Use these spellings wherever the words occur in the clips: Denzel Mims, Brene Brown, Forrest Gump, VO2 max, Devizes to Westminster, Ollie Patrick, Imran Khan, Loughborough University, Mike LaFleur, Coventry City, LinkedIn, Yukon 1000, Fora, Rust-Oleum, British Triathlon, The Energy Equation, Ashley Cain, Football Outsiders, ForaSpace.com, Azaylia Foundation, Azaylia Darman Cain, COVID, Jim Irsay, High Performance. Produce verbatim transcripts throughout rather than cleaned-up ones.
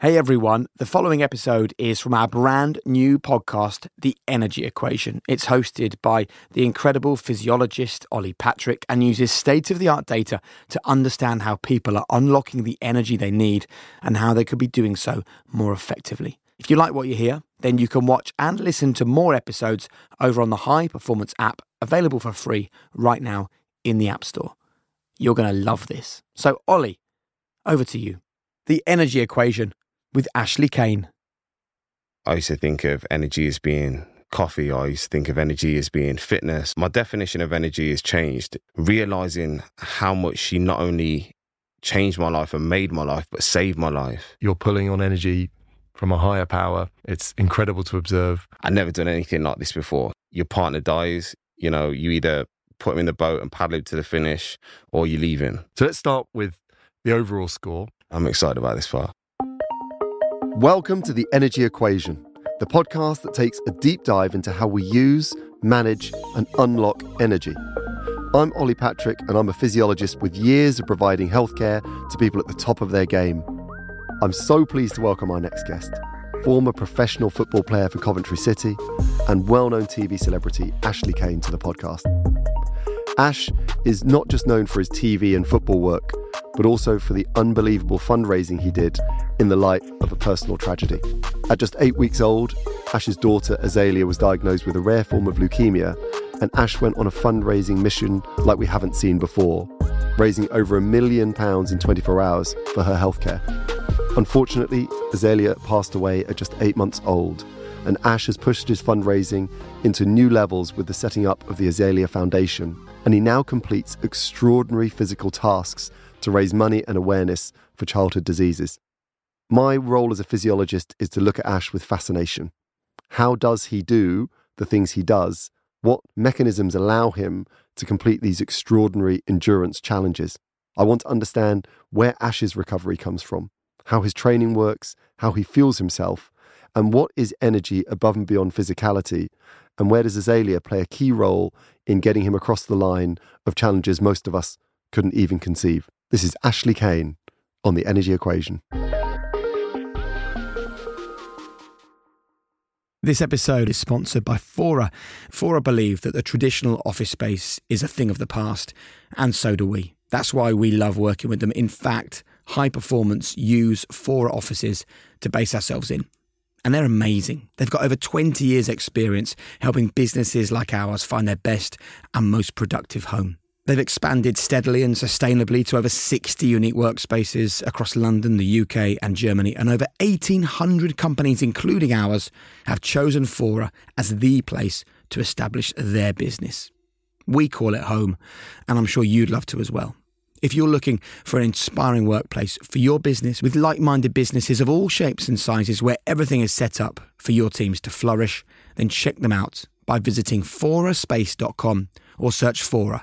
Hey everyone, the following episode is from our brand new podcast, The Energy Equation. It's hosted by the incredible physiologist Ollie Patrick and uses state-of-the-art data to understand how people are unlocking the energy they need and how they could be doing so more effectively. If you like what you hear, then you can watch and listen to more episodes over on the High Performance app, available for free right now in the App Store. You're going to love this. So Ollie, over to you. The Energy Equation with Ashley Cain. I used to think of energy as being coffee. I used to think of energy as being fitness. My definition of energy has changed. Realising how much she not only changed my life and made my life, but saved my life. You're pulling on energy from a higher power. It's incredible to observe. I've never done anything like this before. Your partner dies, you know, you either put him in the boat and paddle him to the finish, or you leave him. So let's start with the overall score. I'm excited about this part. Welcome to The Energy Equation, the podcast that takes a deep dive into how we use, manage, and unlock energy. I'm Ollie Patrick, and I'm a physiologist with years of providing healthcare to people at the top of their game. I'm so pleased to welcome our next guest, former professional football player for Coventry City and well-known T V celebrity Ashley Cain to the podcast. Ash is not just known for his T V and football work, but also for the unbelievable fundraising he did in the light of a personal tragedy. At just eight weeks old, Ash's daughter Azaylia was diagnosed with a rare form of leukemia, and Ash went on a fundraising mission like we haven't seen before, raising over a million pounds in twenty-four hours for her healthcare. Unfortunately, Azaylia passed away at just eight months old, and Ash has pushed his fundraising into new levels with the setting up of the Azaylia Foundation, and he now completes extraordinary physical tasks to raise money and awareness for childhood diseases. My role as a physiologist is to look at Ash with fascination. How does he do the things he does? What mechanisms allow him to complete these extraordinary endurance challenges? I want to understand where Ash's recovery comes from, how his training works, how he fuels himself, and what is energy above and beyond physicality, and where does Azaylia play a key role in getting him across the line of challenges most of us couldn't even conceive. This is Ashley Cain on The Energy Equation. This episode is sponsored by Fora. Fora believe that the traditional office space is a thing of the past, and so do we. That's why we love working with them. In fact, High Performance use Fora offices to base ourselves in. And they're amazing. They've got over twenty years experience helping businesses like ours find their best and most productive home. They've expanded steadily and sustainably to over sixty unique workspaces across London, the U K and Germany. And over eighteen hundred companies, including ours, have chosen Fora as the place to establish their business. We call it home, and I'm sure you'd love to as well. If you're looking for an inspiring workplace for your business with like-minded businesses of all shapes and sizes where everything is set up for your teams to flourish, then check them out by visiting Fora Space dot com or search Fora,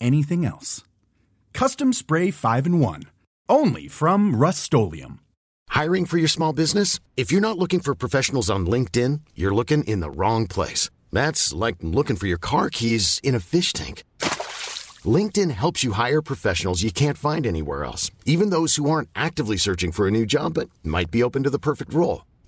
anything else. Custom Spray five in one. Only from Rust-Oleum. Hiring for your small business? If you're not looking for professionals on LinkedIn, you're looking in the wrong place. That's like looking for your car keys in a fish tank. LinkedIn helps you hire professionals you can't find anywhere else, even those who aren't actively searching for a new job but might be open to the perfect role.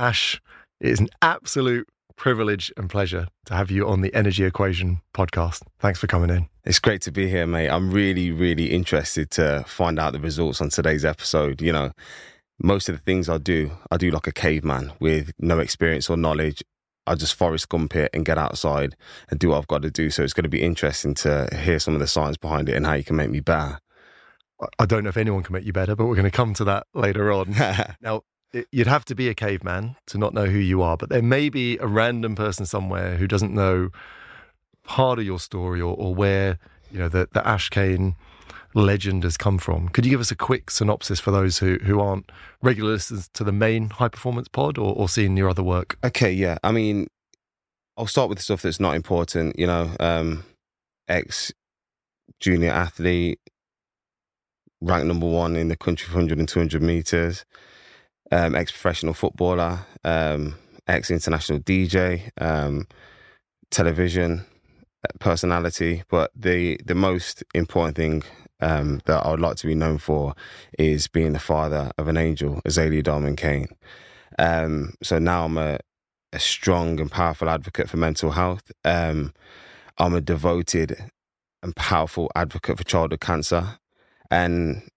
Ash, it is an absolute privilege and pleasure to have you on the Energy Equation podcast. Thanks for coming in. It's great to be here, mate. I'm really, really interested to find out the results on today's episode. You know, most of the things I do, I do like a caveman with no experience or knowledge. I just Forrest Gump it and get outside and do what I've got to do. So it's going to be interesting to hear some of the science behind it and how you can make me better. I don't know if anyone can make you better, but we're going to come to that later on. Now, you'd have to be a caveman to not know who you are, but there may be a random person somewhere who doesn't know part of your story or, or where, you know, the, the Ash Cain legend has come from. Could you give us a quick synopsis for those who, who aren't regular listeners to the main High Performance pod or, or seeing your other work? Okay, yeah. I mean, I'll start with the stuff that's not important, you know, um, ex-junior athlete, ranked number one in the country for one hundred and two hundred metres, um, ex-professional footballer, um, ex-international D J, um, television personality. But the, the most important thing um, that I would like to be known for is being the father of an angel, Azaylia Darman Cain. Um, so now I'm a, a strong and powerful advocate for mental health. Um, I'm a devoted and powerful advocate for childhood cancer. And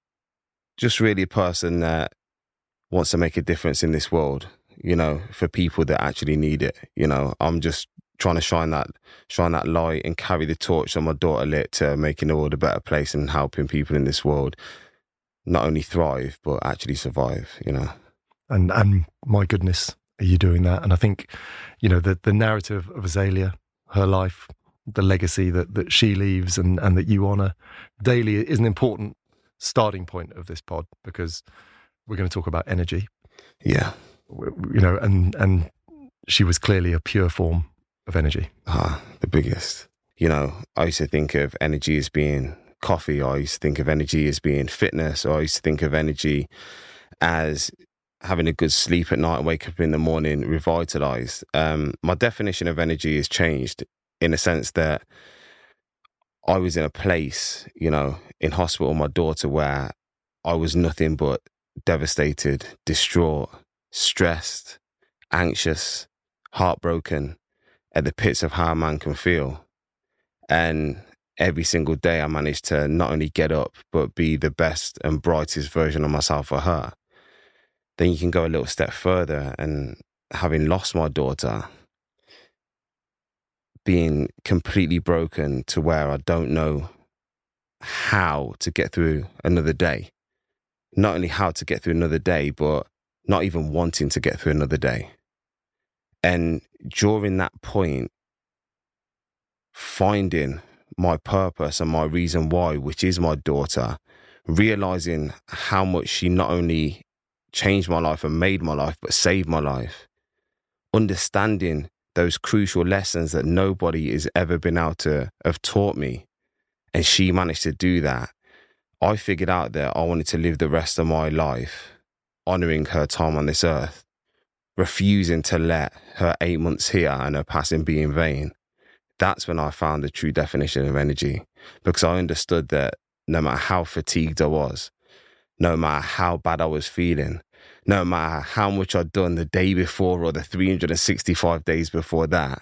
just really a person that wants to make a difference in this world, you know, for people that actually need it. You know, I'm just trying to shine that shine that light and carry the torch that my daughter lit to making the world a better place and helping people in this world not only thrive, but actually survive, you know. And and my goodness, are you doing that? And I think, you know, the, the narrative of Azaylia, her life, the legacy that, that she leaves and, and that you honour daily is an important starting point of this pod, because we're going to talk about energy. Yeah. You know, and, and she was clearly a pure form of energy. Ah, the biggest. You know, I used to think of energy as being coffee. I used to think of energy as being fitness. I used to think of energy as having a good sleep at night, wake up in the morning, revitalised. Um, my definition of energy has changed in a sense that I was in a place, you know, in hospital, my daughter, where I was nothing but devastated, distraught, stressed, anxious, heartbroken at the pits of how a man can feel. And every single day I managed to not only get up, but be the best and brightest version of myself for her. Then you can go a little step further, and having lost my daughter, being completely broken to where I don't know how to get through another day. Not only how to get through another day, but not even wanting to get through another day. And during that point, finding my purpose and my reason why, which is my daughter, realizing how much she not only changed my life and made my life, but saved my life. Understanding those crucial lessons that nobody has ever been able to have taught me. And she managed to do that. I figured out that I wanted to live the rest of my life honouring her time on this earth, refusing to let her eight months here and her passing be in vain. That's when I found the true definition of energy, because I understood that no matter how fatigued I was, no matter how bad I was feeling, no matter how much I'd done the day before or the three hundred sixty-five days before that,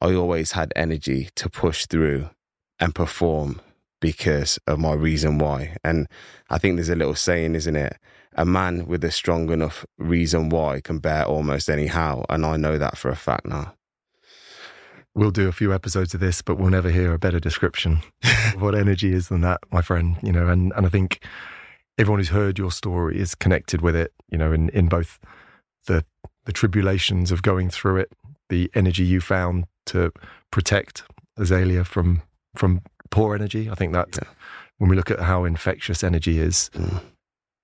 I always had energy to push through and perform because of my reason why. And I think there's a little saying, isn't it? A man with a strong enough reason why can bear almost any how. And I know that for a fact now. We'll do a few episodes of this, but we'll never hear a better description of what energy is than that, my friend. You know, and, and I think everyone who's heard your story is connected with it, you know, in, in both the the tribulations of going through it, the energy you found to protect Azaylia from from poor energy. I think that yeah. when we look at how infectious energy is, mm.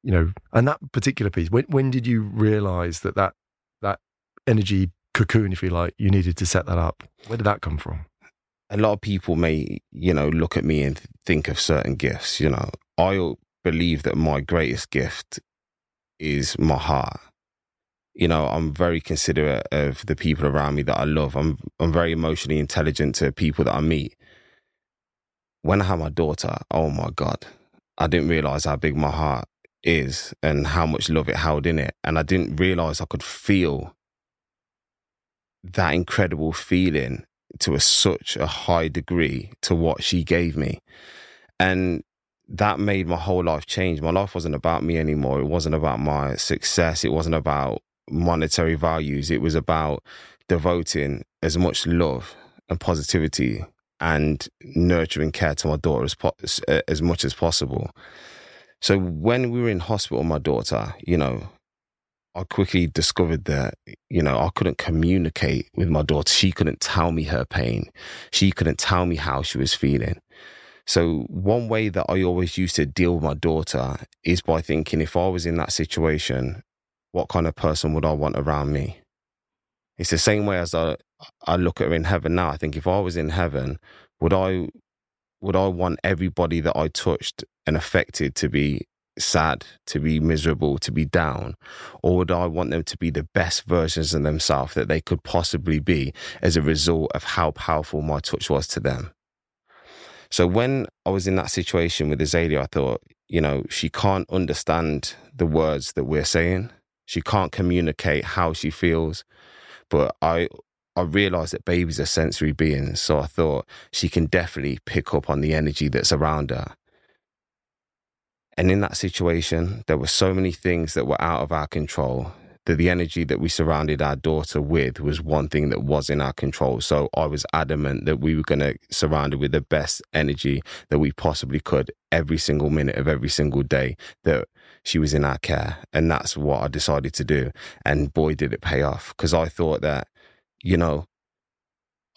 you know, and that particular piece, when when did you realise that, that that energy cocoon, if you like, you needed to set that up? Where did that come from? A lot of people may, you know, look at me and think of certain gifts, you know. I'll believe that my greatest gift is my heart. You know, I'm very considerate of the people around me that I love. I'm I'm very emotionally intelligent to people that I meet. When I had my daughter, oh my God, I didn't realise how big my heart is and how much love it held in it. And I didn't realise I could feel that incredible feeling to a, such a high degree to what she gave me. And that made my whole life change. My life wasn't about me anymore. It wasn't about my success. It wasn't about monetary values. It was about devoting as much love and positivity and nurturing care to my daughter as, po- as much as possible. So when we were in hospital, my daughter, you know, I quickly discovered that, you know, I couldn't communicate with my daughter. She couldn't tell me her pain. She couldn't tell me how she was feeling. So one way that I always used to deal with my daughter is by thinking, if I was in that situation, what kind of person would I want around me? It's the same way as I, I look at her in heaven now. I think, if I was in heaven, would I would I want everybody that I touched and affected to be sad, to be miserable, to be down? Or would I want them to be the best versions of themselves that they could possibly be as a result of how powerful my touch was to them? So when I was in that situation with Azaylia, I thought, you know, she can't understand the words that we're saying. She can't communicate how she feels. But I I realised that babies are sensory beings, so I thought she can definitely pick up on the energy that's around her. And in that situation, there were so many things that were out of our control that the energy that we surrounded our daughter with was one thing that was in our control. So I was adamant that we were going to surround her with the best energy that we possibly could every single minute of every single day that she was in our care. And that's what I decided to do. And boy, did it pay off, because I thought that, you know,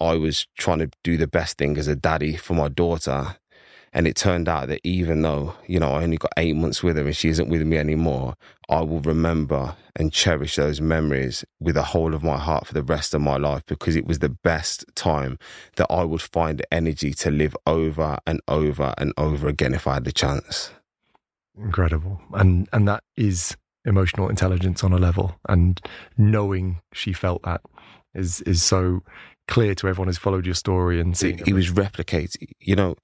I was trying to do the best thing as a daddy for my daughter. And it turned out that even though, you know, I only got eight months with her and she isn't with me anymore, I will remember and cherish those memories with the whole of my heart for the rest of my life, because it was the best time that I would find energy to live over and over and over again if I had the chance. Incredible. And and that is emotional intelligence on a level. And knowing she felt that is is so clear to everyone who's followed your story and seen it. It was replicated, you know.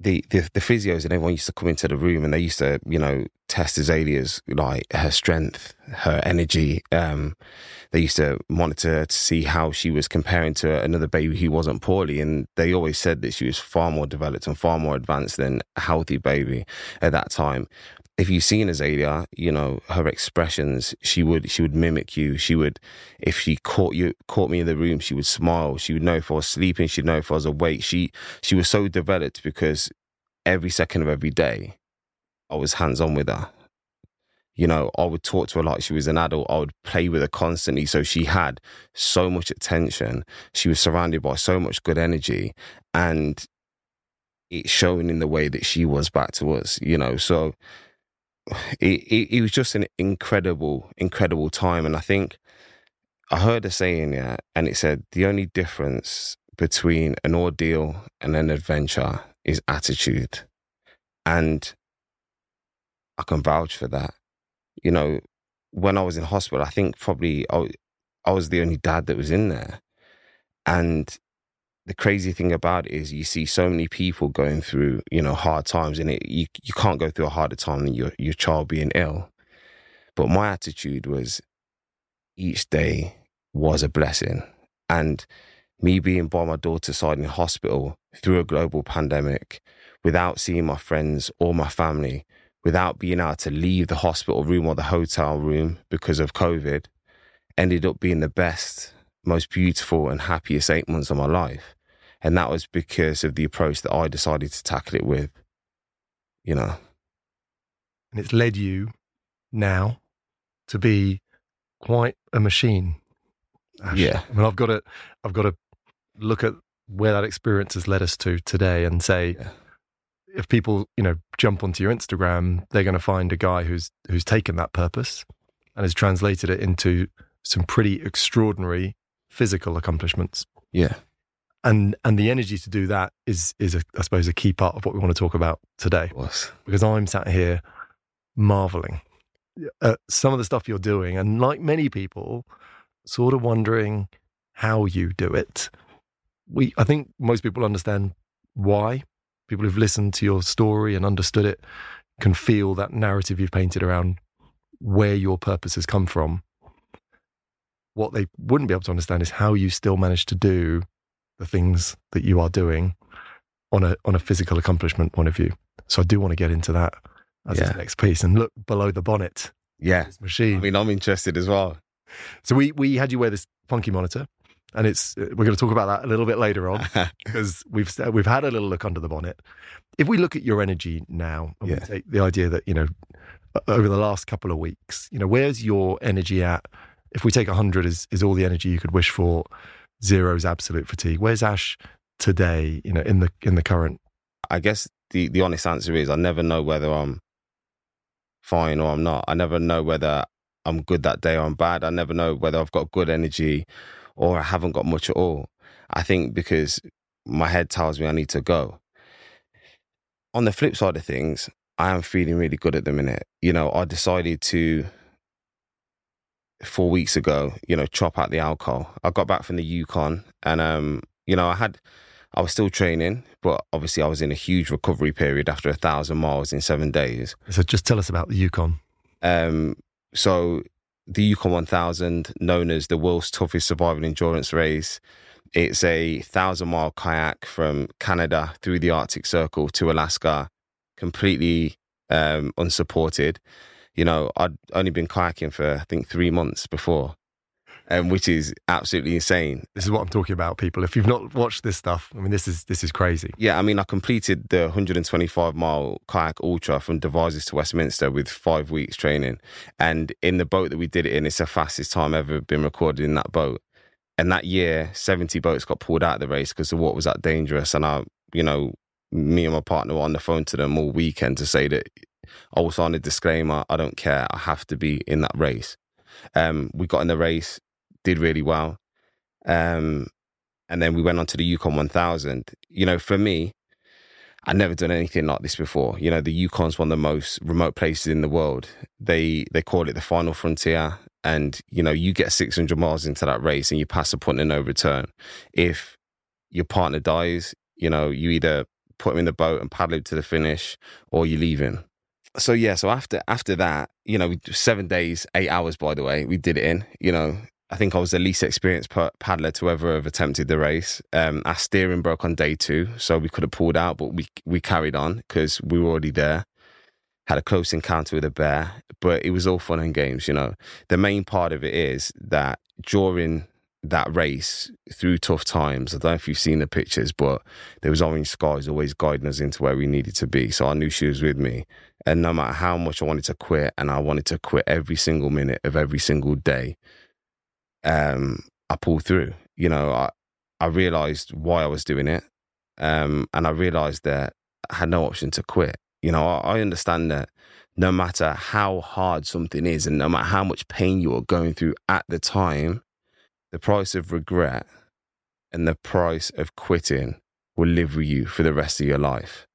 The, the the physios and everyone used to come into the room and they used to, you know, test Azalia's, like, her strength, her energy. Um, they used to monitor her to see how she was comparing to another baby who wasn't poorly. And they always said that she was far more developed and far more advanced than a healthy baby at that time. If you've seen Azaylia, you know, her expressions, she would she would mimic you. She would, if she caught you caught me in the room, she would smile. She would know if I was sleeping. She'd know if I was awake. She she was so developed because every second of every day, I was hands-on with her. You know, I would talk to her like she was an adult. I would play with her constantly. So she had so much attention. She was surrounded by so much good energy. And it's shown in the way that she was back to us, you know. So... It, it, it was just an incredible, incredible time. And I think I heard a saying, yeah, and it said, the only difference between an ordeal and an adventure is attitude. And I can vouch for that. You know, when I was in hospital, I think probably I, I was the only dad that was in there. And the crazy thing about it is you see so many people going through, you know, hard times, and it, you, you can't go through a harder time than your, your child being ill. But my attitude was each day was a blessing. And me being by my daughter's side in hospital through a global pandemic, without seeing my friends or my family, without being able to leave the hospital room or the hotel room because of COVID, ended up being the best, most beautiful and happiest eight months of my life. And that was because of the approach that I decided to tackle it with, you know. And it's led you now to be quite a machine, Ash. Yeah. I mean, I've got to, I've got to look at where that experience has led us to today and say, yeah. If people, you know, jump onto your Instagram, they're going to find a guy who's who's taken that purpose and has translated it into some pretty extraordinary physical accomplishments. Yeah. And and the energy to do that is, is a, I suppose, a key part of what we want to talk about today. Because I'm sat here marveling at some of the stuff you're doing, and like many people, sort of wondering how you do it. We, I think most people understand why. People who've listened to your story and understood it can feel that narrative you've painted around where your purpose has come from. What they wouldn't be able to understand is how you still manage to do the things that you are doing on a on a physical accomplishment point of view. So I do want to get into that as yeah. this next piece and look below the bonnet. Yeah, this machine. I mean, I'm interested as well. So we we had you wear this funky monitor, and it's we're going to talk about that a little bit later on because we've we've had a little look under the bonnet. If we look at your energy now, and yeah. we take the idea that, you know, over the last couple of weeks, you know, where's your energy at? If we take one hundred is, is all the energy you could wish for, zero is absolute fatigue. Where's Ash today, you know, in the in the current? I guess the, the honest answer is I never know whether I'm fine or I'm not. I never know whether I'm good that day or I'm bad. I never know whether I've got good energy or I haven't got much at all. I think because my head tells me I need to go. On the flip side of things, I am feeling really good at the minute. You know, I decided to... four weeks ago, you know, chop out the alcohol. I got back from the Yukon and, um, you know, I had, I was still training, but obviously I was in a huge recovery period after a thousand miles in seven days. So just tell us about the Yukon. Um, so the Yukon one thousand, known as the world's toughest survival endurance race. It's a thousand mile kayak from Canada through the Arctic Circle to Alaska, completely um, unsupported. You know, I'd only been kayaking for, I think, three months before, um, which is absolutely insane. This is what I'm talking about, people. If you've not watched this stuff, I mean, this is this is crazy. Yeah, I mean, I completed the one hundred twenty-five mile kayak ultra from Devizes to Westminster with five weeks training. And in the boat that we did it in, it's the fastest time ever been recorded in that boat. And that year, seventy boats got pulled out of the race because the water was that dangerous. And I, you know, me and my partner were on the phone to them all weekend to say that, I was on a disclaimer, I don't care, I have to be in that race. Um, we got in the race, did really well. Um, and then we went on to the Yukon one thousand. You know, for me, I'd never done anything like this before. You know, the Yukon's one of the most remote places in the world. They they call it the final frontier. And, you know, you get six hundred miles into that race and you pass a point of no return. If your partner dies, you know, you either put him in the boat and paddle him to the finish or you leave him. So, yeah, so after after that, you know, seven days, eight hours, by the way, we did it in. You know, I think I was the least experienced paddler to ever have attempted the race. Um, our steering broke on day two, so we could have pulled out, but we, we carried on because we were already there. Had a close encounter with a bear, but it was all fun and games, you know. The main part of it is that during that race, through tough times, I don't know if you've seen the pictures, but there was orange skies always guiding us into where we needed to be. So I knew she was with me. And no matter how much I wanted to quit, and I wanted to quit every single minute of every single day, um, I pulled through. You know, I, I realised why I was doing it. Um, and I realised that I had no option to quit. You know, I, I understand that no matter how hard something is and no matter how much pain you are going through at the time, the price of regret and the price of quitting will live with you for the rest of your life.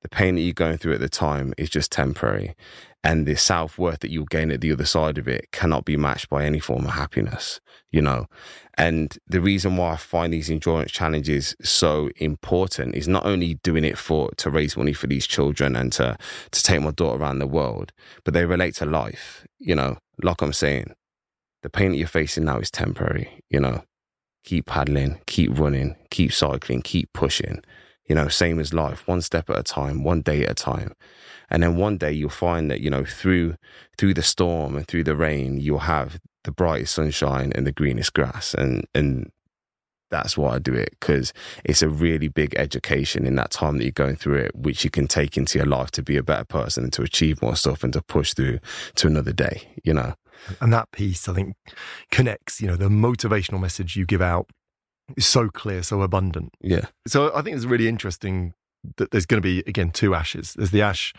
The pain that you're going through at the time is just temporary, and the self-worth that you'll gain at the other side of it cannot be matched by any form of happiness, you know. And the reason why I find these endurance challenges so important is not only doing it for to raise money for these children and to, to take my daughter around the world, but they relate to life, you know, like I'm saying. The pain that you're facing now is temporary, you know. Keep paddling, keep running, keep cycling, keep pushing. You know, same as life, one step at a time, one day at a time. And then one day you'll find that, you know, through through the storm and through the rain, you'll have the brightest sunshine and the greenest grass. And and that's why I do it, because it's a really big education in that time that you're going through it, which you can take into your life to be a better person and to achieve more stuff and to push through to another day, you know. And that piece, I think, connects, you know, the motivational message you give out is so clear, so abundant. Yeah. So I think it's really interesting that there's going to be, again, two Ashes. There's the Ash,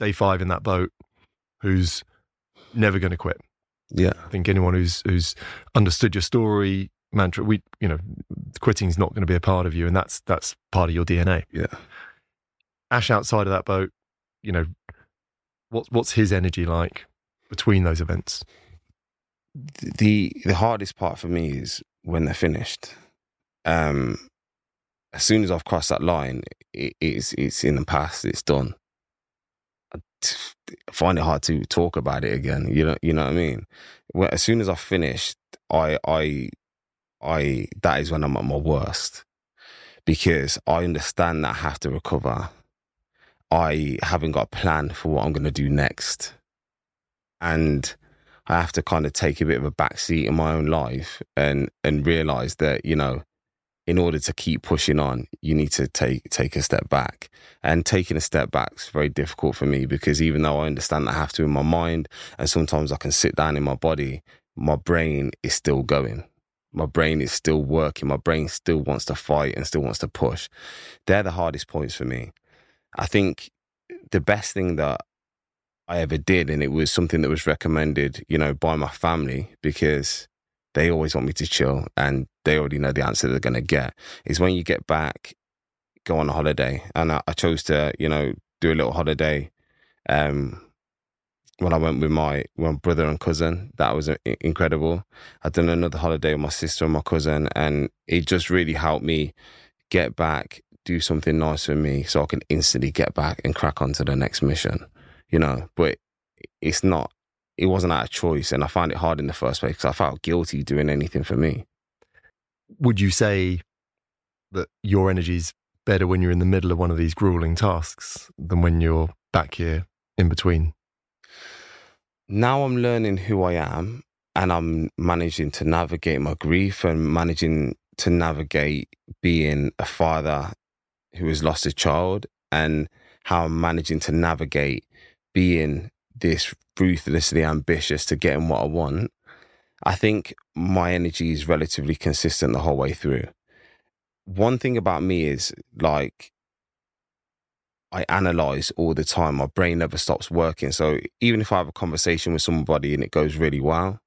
day five in that boat, who's never going to quit. Yeah. I think anyone who's who's understood your story, mantra, we, you know, quitting's not going to be a part of you, and that's that's part of your D N A. Yeah. Ash outside of that boat, you know, what's what's his energy like between those events? The the hardest part for me is when they're finished. Um, as soon as I've crossed that line, it, it's it's in the past, it's done. I find it hard to talk about it again, you know, you know what I mean? Well, as soon as I've finished, I, I, I, that is when I'm at my worst, because I understand that I have to recover. I haven't got a plan for what I'm going to do next. And I have to kind of take a bit of a backseat in my own life and, and realize that, you know, in order to keep pushing on, you need to take take a step back. And taking a step back is very difficult for me, because even though I understand that I have to in my mind, and sometimes I can sit down in my body, my brain is still going. My brain is still working. My brain still wants to fight and still wants to push. They're the hardest points for me. I think the best thing that I ever did, and it was something that was recommended, you know, by my family, because they always want me to chill and they already know the answer they're going to get, is when you get back, go on a holiday. And I, I chose to, you know, do a little holiday um, when I went with my, my brother and cousin. That was incredible. I'd done another holiday with my sister and my cousin, and it just really helped me get back, do something nice for me so I can instantly get back and crack on to the next mission, you know. But it's not, it wasn't out of choice, and I found it hard in the first place because I felt guilty doing anything for me. Would you say that your energy's better when you're in the middle of one of these grueling tasks than when you're back here in between? Now I'm learning who I am, and I'm managing to navigate my grief and managing to navigate being a father who has lost a child, and how I'm managing to navigate being this ruthlessly ambitious to getting what I want. I think my energy is relatively consistent the whole way through. One thing about me is, like, I analyze all the time. My brain never stops working. So even if I have a conversation with somebody and it goes really well,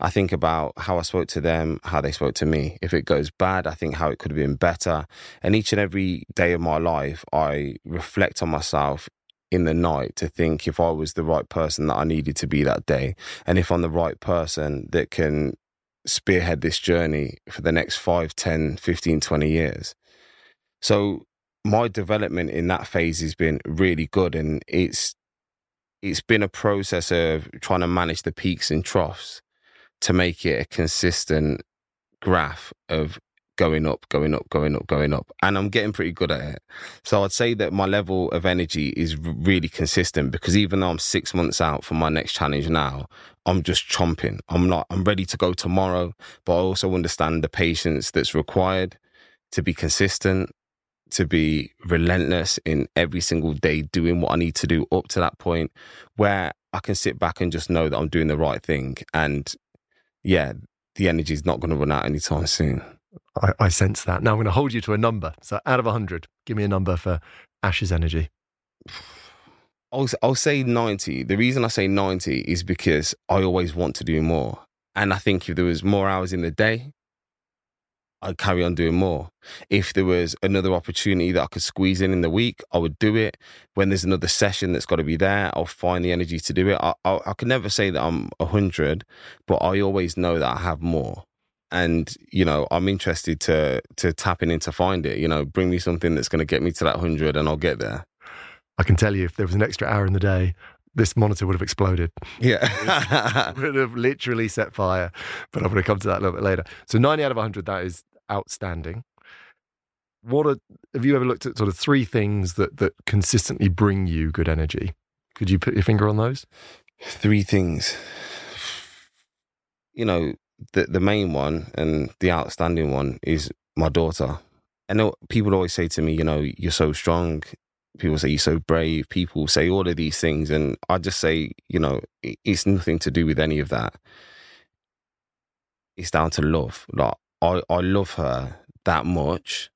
I think about how I spoke to them, how they spoke to me. If it goes bad, I think how it could have been better. And each and every day of my life, I reflect on myself in the night to think if I was the right person that I needed to be that day, and if I'm the right person that can spearhead this journey for the next five, ten, fifteen, twenty years. So my development in that phase has been really good, and it's it's been a process of trying to manage the peaks and troughs to make it a consistent graph of going up, going up, going up, going up. And I'm getting pretty good at it. So I'd say that my level of energy is really consistent, because even though I'm six months out from my next challenge now, I'm just chomping. I'm not, I'm ready to go tomorrow, but I also understand the patience that's required to be consistent, to be relentless in every single day, doing what I need to do up to that point where I can sit back and just know that I'm doing the right thing. And yeah, the energy is not going to run out anytime soon. I, I sense that. Now I'm going to hold you to a number. So out of one hundred, give me a number for Ash's energy. I'll, I'll say ninety. The reason I say ninety is because I always want to do more. And I think if there was more hours in the day, I'd carry on doing more. If there was another opportunity that I could squeeze in in the week, I would do it. When there's another session that's got to be there, I'll find the energy to do it. I, I, I can never say that I'm one hundred, but I always know that I have more. And, you know, I'm interested to to tapping in to find it. You know, bring me something that's going to get me to that one hundred and I'll get there. I can tell you, if there was an extra hour in the day, this monitor would have exploded. Yeah. It would have literally set fire. But I'm going to come to that a little bit later. So ninety out of one hundred, that is outstanding. What are, have you ever looked at sort of three things that, that consistently bring you good energy? Could you put your finger on those? Three things. You know, The, the main one and the outstanding one is my daughter. And people always say to me, you know, you're so strong. People say you're so brave. People say all of these things. And I just say, you know, it's nothing to do with any of that. It's down to love. Like, I, I love her that much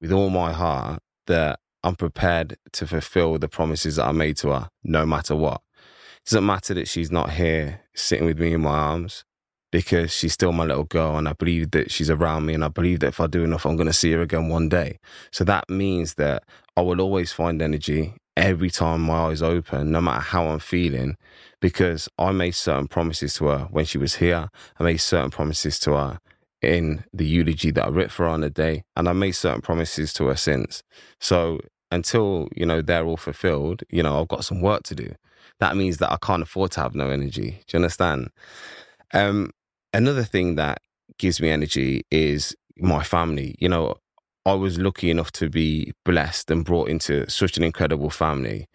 with all my heart that I'm prepared to fulfill the promises that I made to her, no matter what. It doesn't matter that she's not here sitting with me in my arms, because she's still my little girl, and I believe that she's around me, and I believe that if I do enough, I'm going to see her again one day. So that means that I will always find energy every time my eyes open, no matter how I'm feeling, because I made certain promises to her when she was here. I made certain promises to her in the eulogy that I wrote for her on the day, and I made certain promises to her since. So until, you know, they're all fulfilled, you know, I've got some work to do. That means that I can't afford to have no energy. Do you understand? Um, Another thing that gives me energy is my family. You know, I was lucky enough to be blessed and brought into such an incredible family.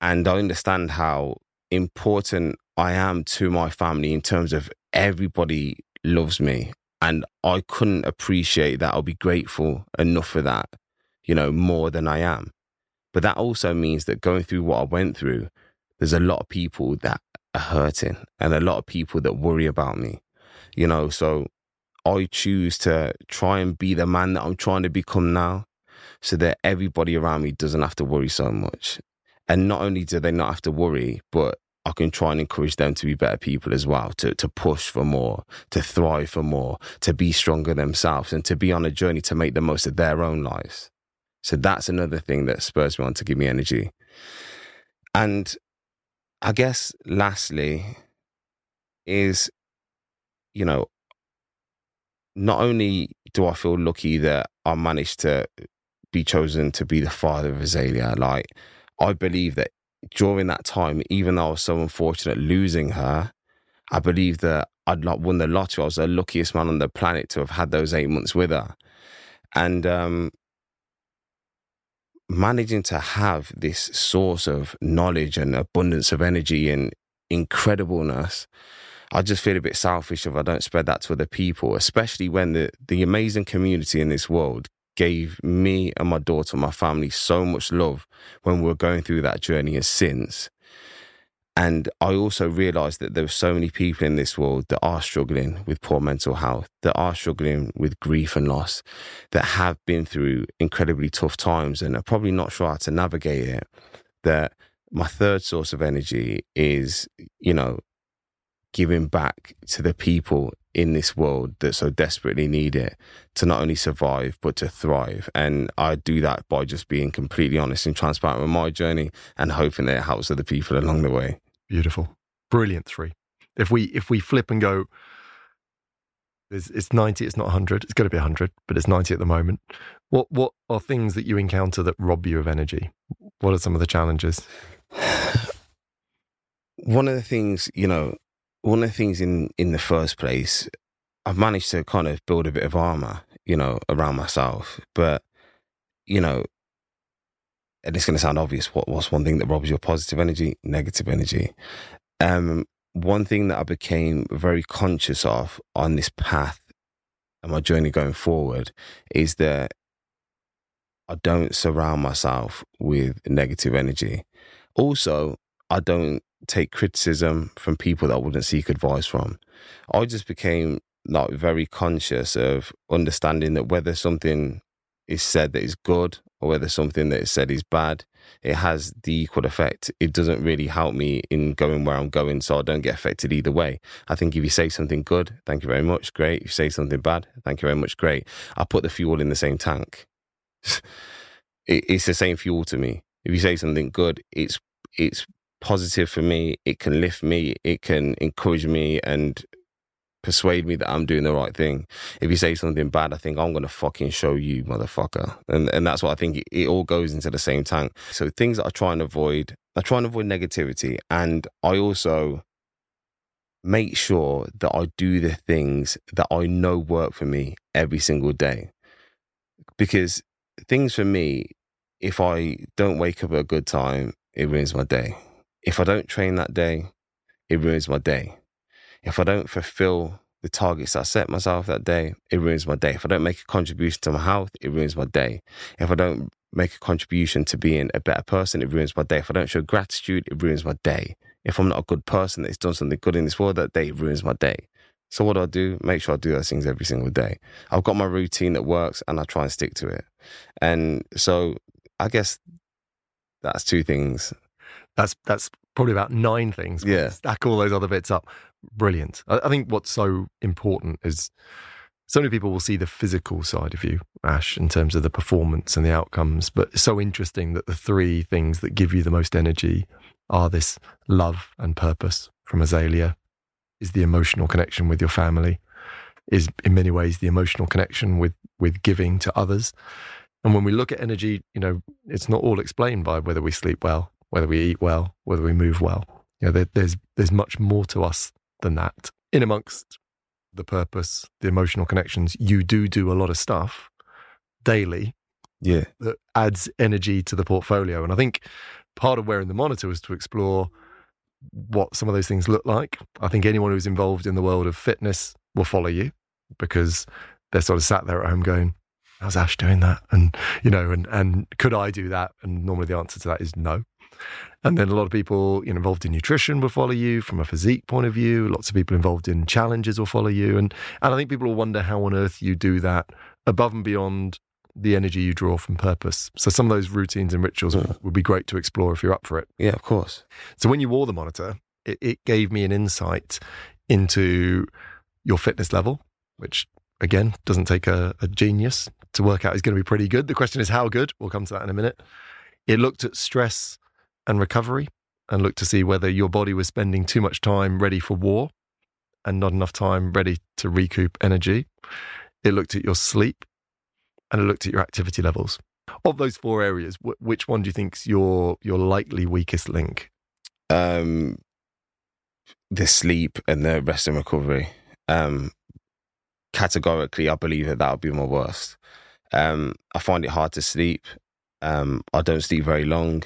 And I understand how important I am to my family in terms of everybody loves me. And I couldn't appreciate that. I'll be grateful enough for that, you know, more than I am. But that also means that going through what I went through, there's a lot of people that are hurting and a lot of people that worry about me, you know. So I choose to try and be the man that I'm trying to become now so that everybody around me doesn't have to worry so much. And not only do they not have to worry, but I can try and encourage them to be better people as well, to to push for more, to thrive for more, to be stronger themselves and to be on a journey to make the most of their own lives. So that's another thing that spurs me on to give me energy. And I guess lastly is, you know, not only do I feel lucky that I managed to be chosen to be the father of Azaylia, like I believe that during that time, even though I was so unfortunate losing her, I believe that I'd not won the lottery. I was the luckiest man on the planet to have had those eight months with her. And um, managing to have this source of knowledge and abundance of energy and incredibleness, I just feel a bit selfish if I don't spread that to other people, especially when the, the amazing community in this world gave me and my daughter, my family, so much love when we were going through that journey and since. And I also realised that there were so many people in this world that are struggling with poor mental health, that are struggling with grief and loss, that have been through incredibly tough times and are probably not sure how to navigate it. That my third source of energy is, you know, giving back to the people in this world that so desperately need it to not only survive but to thrive. And I do that by just being completely honest and transparent with my journey and hoping that it helps other people along the way. Beautiful. Brilliant three. If we if we flip and go, it's, it's ninety, it's not one hundred, it's going to be one hundred, but it's ninety at the moment. What what are things that you encounter that rob you of energy? What are some of the challenges? One of the things, you know, One of the things in, in the first place, I've managed to kind of build a bit of armor, you know, around myself. But, you know, and it's going to sound obvious, what, what's one thing that robs your positive energy? Negative energy. Um, one thing that I became very conscious of on this path and my journey going forward is that I don't surround myself with negative energy. Also, I don't take criticism from people that I wouldn't seek advice from. I just became like very conscious of understanding that whether something is said that is good or whether something that is said is bad, it has the equal effect. It doesn't really help me in going where I'm going, so I don't get affected either way. I think if you say something good, thank you very much, great. If you say something bad, thank you very much, great. I put the fuel in the same tank. It's the same fuel to me. If you say something good, it's it's positive for me, it can lift me, it can encourage me and persuade me that I'm doing the right thing. If you say something bad, I think I'm going to fucking show you, motherfucker. And and that's what I think, it, it all goes into the same tank. So things that I try and avoid, I try and avoid negativity. And I also make sure that I do the things that I know work for me every single day. Because things for me, if I don't wake up at a good time, it ruins my day. If I don't train that day, it ruins my day. If I don't fulfill the targets I set myself that day, it ruins my day. If I don't make a contribution to my health, it ruins my day. If I don't make a contribution to being a better person, it ruins my day. If I don't show gratitude, it ruins my day. If I'm not a good person that's done something good in this world that day, it ruins my day. So what do I do? Make sure I do those things every single day. I've got my routine that works and I try and stick to it. And so I guess that's two things. That's that's probably about nine things. Yeah. Stack all those other bits up. Brilliant. I, I think what's so important is so many people will see the physical side of you, Ash, in terms of the performance and the outcomes. But it's so interesting that the three things that give you the most energy are this love and purpose from Azaylia, is the emotional connection with your family, is in many ways the emotional connection with with giving to others. And when we look at energy, you know, it's not all explained by whether we sleep well, whether we eat well, whether we move well. You know, there, there's there's much more to us than that. In amongst the purpose, the emotional connections, you do do a lot of stuff daily. Yeah. That adds energy to the portfolio. And I think part of wearing the monitor was to explore what some of those things look like. I think anyone who's involved in the world of fitness will follow you because they're sort of sat there at home going, how's Ash doing that? And, you know, and, and could I do that? And normally the answer to that is no. And then a lot of people, you know, involved in nutrition will follow you from a physique point of view. Lots of people involved in challenges will follow you. And, and I think people will wonder how on earth you do that above and beyond the energy you draw from purpose. So some of those routines and rituals yeah. would be great to explore if you're up for it. Yeah, of course. So when you wore the monitor, it, it gave me an insight into your fitness level, which again, doesn't take a, a genius to work out is going to be pretty good. The question is how good? We'll come to that in a minute. It looked at stress and recovery and looked to see whether your body was spending too much time ready for war and not enough time ready to recoup energy. It looked at your sleep and it looked at your activity levels. Of those four areas, wh- which one do you think's your your likely weakest link? Um, the sleep and the rest and recovery. Um, categorically, I believe that that would be my worst. Um, I find it hard to sleep. Um, I don't sleep very long.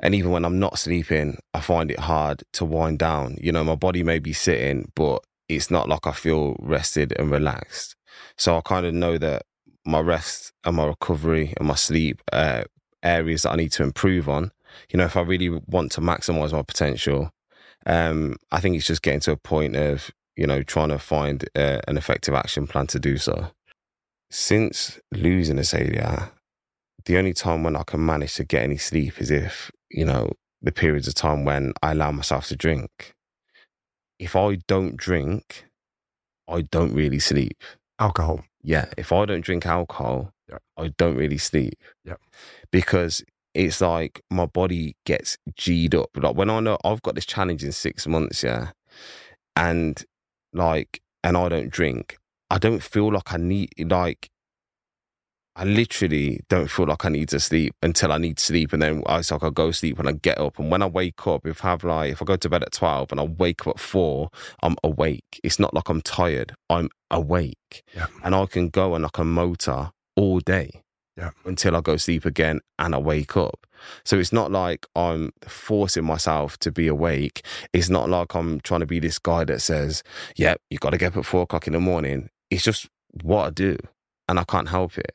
And even when I'm not sleeping, I find it hard to wind down. You know, my body may be sitting, but it's not like I feel rested and relaxed. So I kind of know that my rest and my recovery and my sleep uh, areas that I need to improve on. You know, if I really want to maximize my potential, um, I think it's just getting to a point of, you know, trying to find uh, an effective action plan to do so. Since losing Azaylia, the only time when I can manage to get any sleep is if, you know, the periods of time when I allow myself to drink. If I don't drink, I don't really sleep. Alcohol. Yeah, if I don't drink alcohol, yeah. I don't really sleep. Yeah, because it's like my body gets G'd up. Like when I know I've got this challenge in six months, yeah, and like, and I don't drink, I don't feel like I need, like, I literally don't feel like I need to sleep until I need sleep, and then I, it's like I go sleep when I get up, and when I wake up, if I have like, if I go to bed at twelve and I wake up at four, I'm awake. It's not like I'm tired. I'm awake. Yeah. And I can go and I can motor all day yeah. until I go sleep again and I wake up. So it's not like I'm forcing myself to be awake. It's not like I'm trying to be this guy that says, yeah, you've got to get up at four o'clock in the morning. It's just what I do and I can't help it.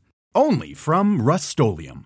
only from Rust-Oleum.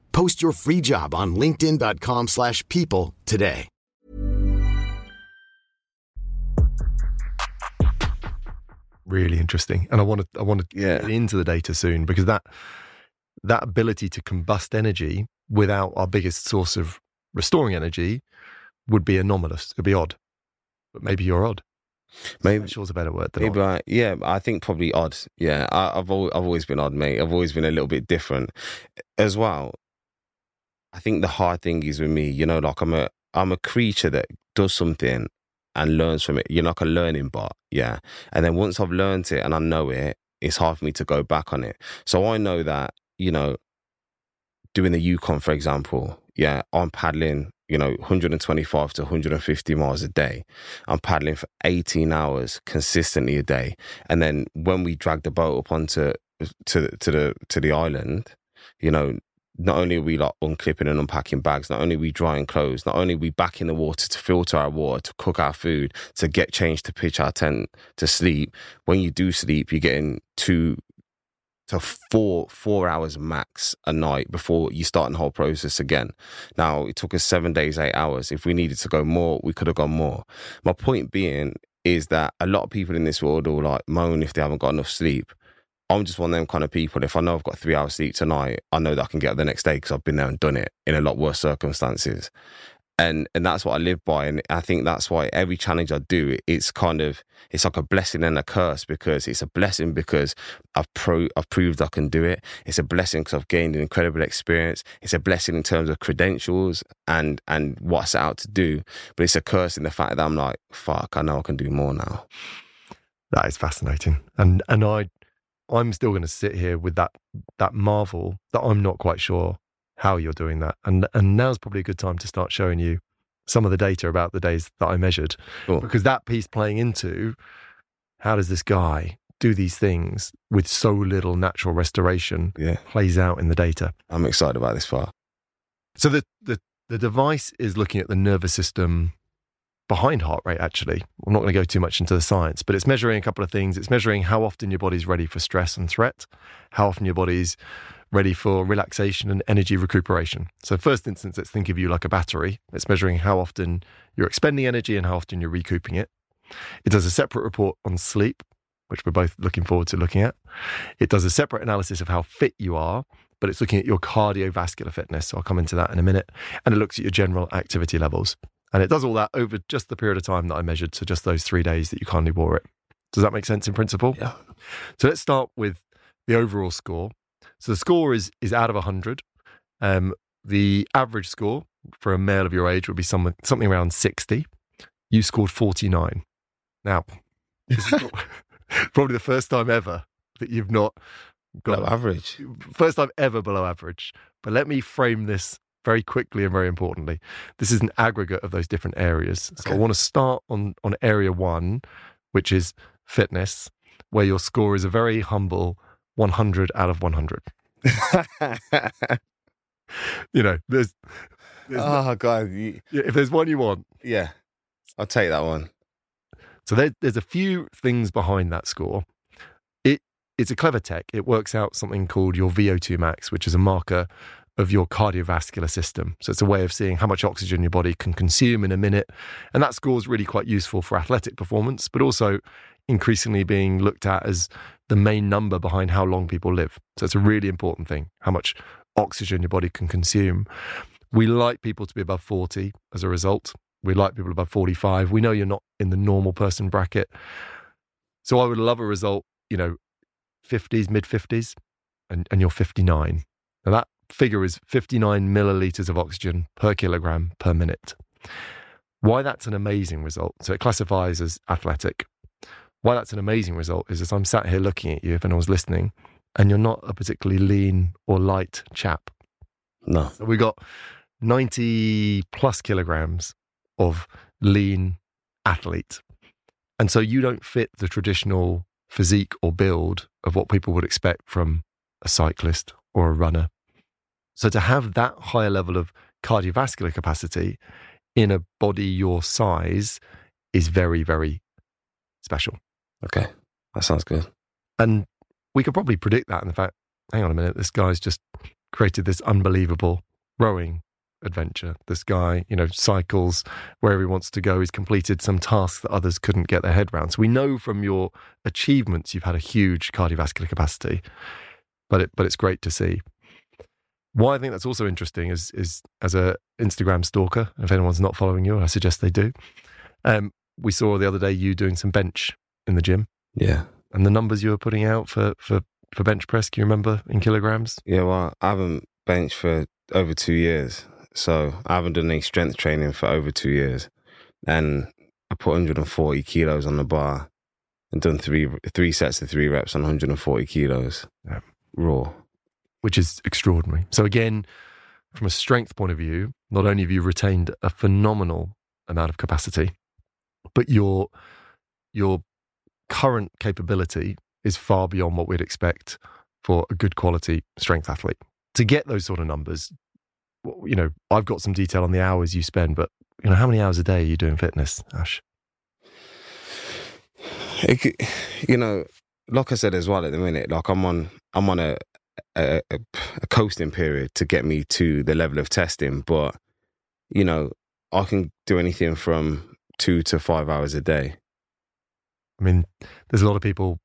Post your free job on linkedin.com slash people today. Really interesting. And I want to I want to yeah. get into the data soon, because that that ability to combust energy without our biggest source of restoring energy would be anomalous. It'd be odd. But maybe you're odd. Maybe special's a better word than maybe I, yeah I think probably odd yeah I, I've, al- I've always been odd, mate. I've always been a little bit different as well. I think the hard thing is with me, you know, like I'm a I'm a creature that does something and learns from it. You're like a learning bar, yeah. And then once I've learned it and I know it, it's hard for me to go back on it. So I know that, you know, doing the Yukon, for example, yeah, I'm paddling, you know, one twenty-five to one fifty miles a day. I'm paddling for eighteen hours consistently a day. And then when we drag the boat up onto to to the to the island, you know, not only are we like unclipping and unpacking bags, not only are we drying clothes, not only are we back in the water to filter our water, to cook our food, to get changed, to pitch our tent, to sleep. When you do sleep, you're getting two to four four hours max a night before you start the whole process again. Now, it took us seven days, eight hours. If we needed to go more, we could have gone more. My point being is that a lot of people in this world will like moan if they haven't got enough sleep. I'm just one of them kind of people. If I know I've got three hours sleep tonight, I know that I can get up the next day because I've been there and done it in a lot worse circumstances. And and that's what I live by. And I think that's why every challenge I do, it's kind of, it's like a blessing and a curse, because it's a blessing because I've, pro, I've proved I can do it. It's a blessing because I've gained an incredible experience. It's a blessing in terms of credentials and, and what I set out to do. But it's a curse in the fact that I'm like, fuck, I know I can do more now. That is fascinating. And and I... I'm still going to sit here with that that marvel that I'm not quite sure how you're doing that. And and now's probably a good time to start showing you some of the data about the days that I measured. Cool. Because that piece playing into, how does this guy do these things with so little natural restoration, yeah, plays out in the data. I'm excited about this far. So the, the, the device is looking at the nervous system behind heart rate, actually. I'm not going to go too much into the science, but it's measuring a couple of things. It's measuring how often your body's ready for stress and threat, how often your body's ready for relaxation and energy recuperation. So first instance, let's think of you like a battery. It's measuring how often you're expending energy and how often you're recouping it. It does a separate report on sleep, which we're both looking forward to looking at. It does a separate analysis of how fit you are, but it's looking at your cardiovascular fitness. So I'll come into that in a minute. And it looks at your general activity levels. And it does all that over just the period of time that I measured, so just those three days that you kindly wore it. Does that make sense in principle? Yeah. So let's start with the overall score. So the score is is out of one hundred. Um, the average score for a male of your age would be some, something around sixty. You scored forty-nine. Now, this is probably the first time ever that you've not got... Below average. First time ever below average. But let me frame this very quickly and very importantly. This is an aggregate of those different areas. So okay. I want to start on, on area one, which is fitness, where your score is a very humble one hundred out of one hundred. You know, there's... there's oh, no, God. You, if there's one you want. Yeah, I'll take that one. So there, there's a few things behind that score. It It's a clever tech. It works out something called your V O two max, which is a marker of your cardiovascular system. So it's a way of seeing how much oxygen your body can consume in a minute. And that score is really quite useful for athletic performance, but also increasingly being looked at as the main number behind how long people live. So it's a really important thing, how much oxygen your body can consume. We like people to be above forty as a result. We like people above forty-five. We know you're not in the normal person bracket. So I would love a result, you know, fifties, mid-fifties, and, and you're fifty-nine. Now that figure is fifty-nine milliliters of oxygen per kilogram per minute. Why that's an amazing result, so it classifies as athletic. Why that's an amazing result is as I'm sat here looking at you, if anyone's listening, and you're not a particularly lean or light chap. No. So we got ninety plus kilograms of lean athlete. And so you don't fit the traditional physique or build of what people would expect from a cyclist or a runner. So to have that higher level of cardiovascular capacity in a body your size is very, very special. Okay, that sounds good. And we could probably predict that in the fact, hang on a minute, this guy's just created this unbelievable rowing adventure. This guy, you know, cycles wherever he wants to go. He's completed some tasks that others couldn't get their head around. So we know from your achievements you've had a huge cardiovascular capacity, but it, but it's great to see. Why I think that's also interesting is, is as a Instagram stalker, if anyone's not following you, I suggest they do. Um, we saw the other day you doing some bench in the gym. Yeah. And the numbers you were putting out for, for, for bench press, can you remember in kilograms? Yeah, well, I haven't benched for over two years. So I haven't done any strength training for over two years. And I put one hundred forty kilos on the bar and done three three sets of three reps on one hundred forty kilos yeah. raw. Which is extraordinary. So again, from a strength point of view, not only have you retained a phenomenal amount of capacity, but your your current capability is far beyond what we'd expect for a good quality strength athlete. To get those sort of numbers, you know, I've got some detail on the hours you spend, but you know, how many hours a day are you doing fitness, Ash? It, you know, like I said as well at the minute, like I'm on, I'm on a, a, a coasting period to get me to the level of testing, but you know, I can do anything from two to five hours a day. I mean, there's a lot of people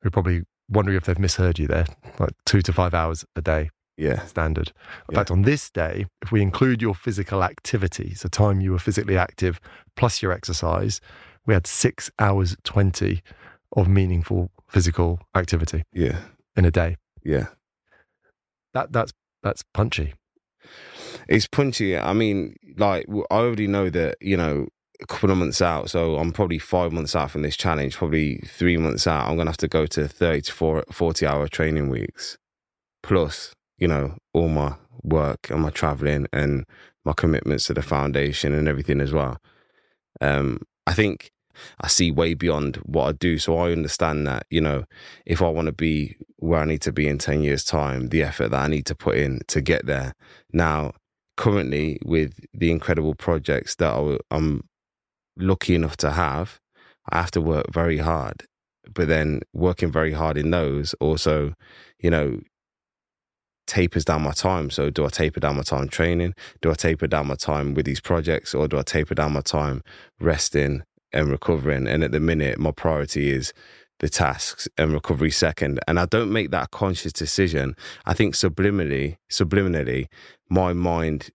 who are probably wondering if they've misheard you there, like two to five hours a day. Yeah. Standard. In yeah. fact, on this day, if we include your physical activity, so time you were physically active plus your exercise, we had six hours twenty of meaningful physical activity. Yeah. In a day. Yeah. That that's that's punchy. It's punchy. I mean, like I already know that, you know, a couple of months out, so I'm probably five months out from this challenge, probably three months out, I'm going to have to go to thirty to forty hour training weeks plus, you know, all my work and my traveling and my commitments to the foundation and everything as well. Um, I think I see way beyond what I do. So I understand that, you know, if I want to be where I need to be in ten years time, the effort that I need to put in to get there. Now, currently with the incredible projects that I, I'm lucky enough to have, I have to work very hard, but then working very hard in those also, you know, tapers down my time. So do I taper down my time training? Do I taper down my time with these projects, or do I taper down my time resting and recovering? And at the minute, my priority is the tasks and recovery second. And I don't make that a conscious decision. I think subliminally, subliminally, my mind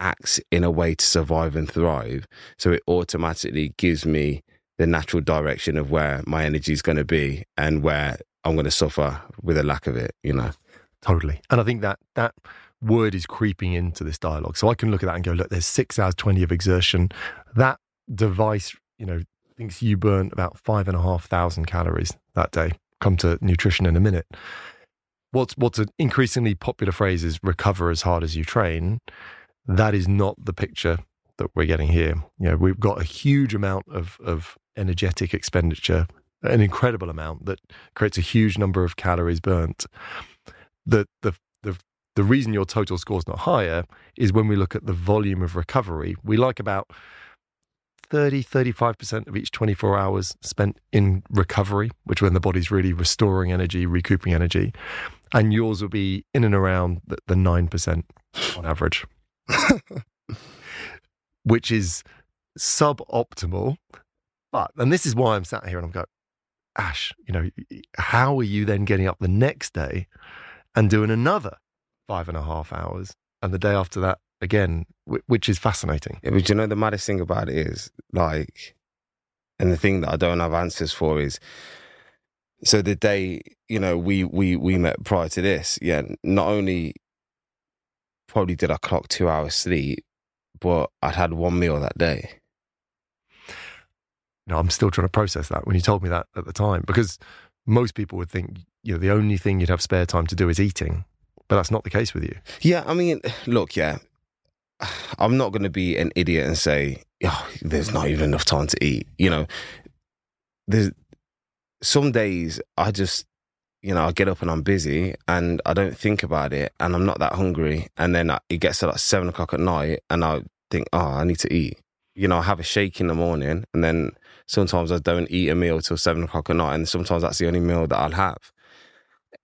acts in a way to survive and thrive. So it automatically gives me the natural direction of where my energy is going to be and where I'm going to suffer with a lack of it, you know? Totally. And I think that that word is creeping into this dialogue. So I can look at that and go, look, there's six hours twenty of exertion. That device, you know, thinks you burn about five and a half thousand calories that day. Come to nutrition in a minute. What's, what's an increasingly popular phrase is recover as hard as you train. That is not the picture that we're getting here. You know, we've got a huge amount of, of energetic expenditure, an incredible amount that creates a huge number of calories burnt. The, the the the reason your total score is not higher is when we look at the volume of recovery, we like about thirty, thirty-five percent of each twenty-four hours spent in recovery, which when the body's really restoring energy, recouping energy, and yours will be in and around the, the nine percent on average, which is suboptimal. But, and this is why I'm sat here and I'm going, Ash, you know, how are you then getting up the next day and doing another five and a half hours, and the day after that again, which is fascinating. Yeah, but you know, the maddest thing about it is, like, and the thing that I don't have answers for is, so the day, you know, we we we met prior to this, yeah, not only probably did I clock two hours sleep, but I'd had one meal that day. No, I'm still trying to process that when you told me that at the time, because most people would think, you know, the only thing you'd have spare time to do is eating, but that's not the case with you. Yeah, I mean, look, yeah, I'm not going to be an idiot and say, oh, there's not even enough time to eat. You know, there's some days I just, you know, I get up and I'm busy and I don't think about it and I'm not that hungry. And then I, it gets to like seven o'clock at night and I think, oh, I need to eat. You know, I have a shake in the morning and then sometimes I don't eat a meal till seven o'clock at night, and sometimes that's the only meal that I'll have.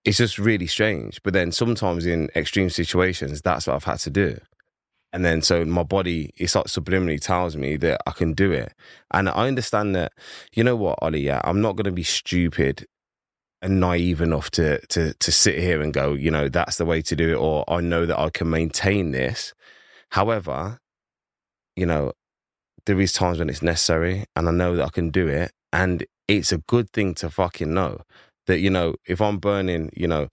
It's just really strange. But then sometimes in extreme situations, that's what I've had to do. And then so my body, it's like subliminally tells me that I can do it. And I understand that, you know what, Ollie, yeah, I'm not going to be stupid and naive enough to, to, to sit here and go, you know, that's the way to do it, or I know that I can maintain this. However, you know, there is times when it's necessary and I know that I can do it. And it's a good thing to fucking know that, you know, if I'm burning, you know,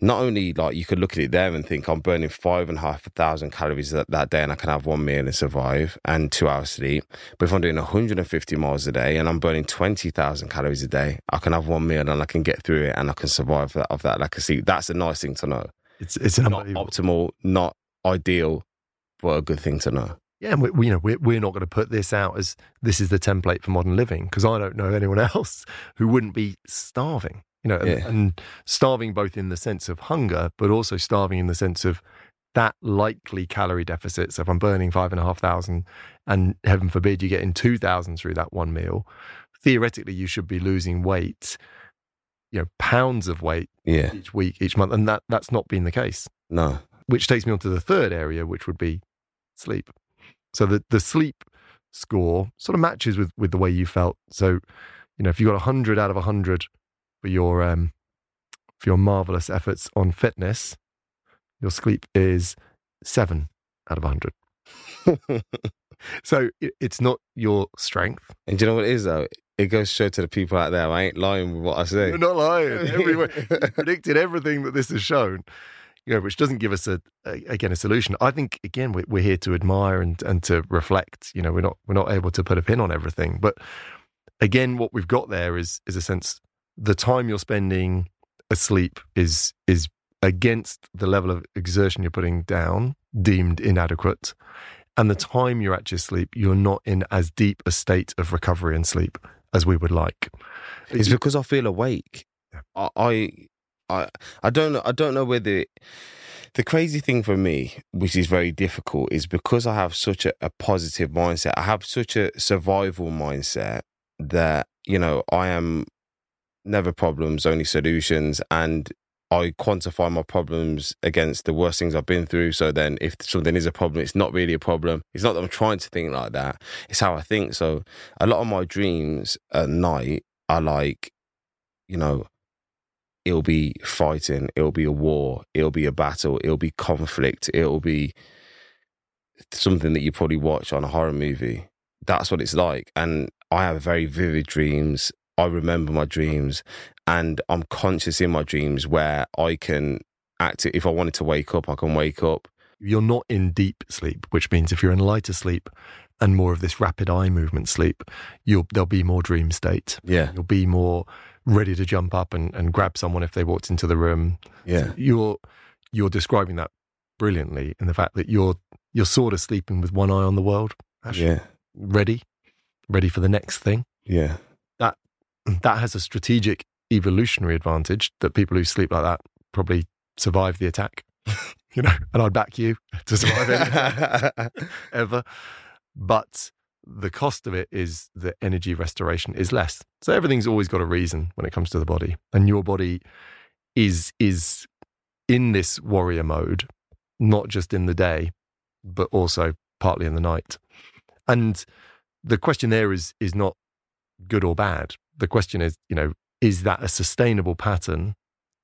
not only like you could look at it there and think I'm burning five and a half thousand calories that, that day and I can have one meal and survive and two hours sleep, but if I'm doing one hundred fifty miles a day and I'm burning twenty thousand calories a day, I can have one meal and I can get through it and I can survive that, of that lack of sleep. That's a nice thing to know. It's it's not optimal, not ideal, but a good thing to know. Yeah, and we, we, you know, we're, we're not going to put this out as this is the template for modern living, because I don't know anyone else who wouldn't be starving. You know, yeah. and, and starving both in the sense of hunger, but also starving in the sense of that likely calorie deficit. So if I'm burning five and a half thousand, and heaven forbid you get in two thousand through that one meal, theoretically you should be losing weight, you know, pounds of weight yeah. each week, each month, and that that's not been the case. No, which takes me on to the third area, which would be sleep. So the, the sleep score sort of matches with, with the way you felt. So, you know, if you got one hundred out of one hundred for your um, for your marvelous efforts on fitness, your sleep is seven out of one hundred. So it, it's not your strength. And do you know what it is, though? It goes straight to the people out there. I ain't lying with what I say. You're not lying. Everywhere. You predicted everything that this has shown. You know, which doesn't give us a, a again a solution. I think again we're, we're here to admire and, and to reflect. You know, we're not we're not able to put a pin on everything. But again, what we've got there is is a sense the time you're spending asleep is is against the level of exertion you're putting down, deemed inadequate, and the time you're at your sleep, you're not in as deep a state of recovery and sleep as we would like. It's because I feel awake. Yeah. I. I I, I don't know I don't know whether it, the crazy thing for me, which is very difficult, is because I have such a, a positive mindset. I have such a survival mindset that, you know, I am never problems, only solutions, and I quantify my problems against the worst things I've been through. So then if something is a problem, it's not really a problem. It's not that I'm trying to think like that. It's how I think. So a lot of my dreams at night are like, you know, it'll be fighting, it'll be a war, it'll be a battle, it'll be conflict, it'll be something that you probably watch on a horror movie. That's what it's like. And I have very vivid dreams. I remember my dreams and I'm conscious in my dreams where I can act. If I wanted to wake up, I can wake up. You're not in deep sleep, which means if you're in lighter sleep and more of this rapid eye movement sleep, you'll there'll be more dream state. Yeah. You'll be more ready to jump up and, and grab someone if they walked into the room. Yeah. So you're you're describing that brilliantly in the fact that you're you're sort of sleeping with one eye on the world, actually. Yeah. Ready. Ready for the next thing. Yeah. That that has a strategic evolutionary advantage that people who sleep like that probably survive the attack. You know, and I'd back you to survive anything ever. But the cost of it is the energy restoration is less. So everything's always got a reason when it comes to the body. And your body is is in this warrior mode, not just in the day, but also partly in the night. And the question there is is not good or bad. The question is, you know, is that a sustainable pattern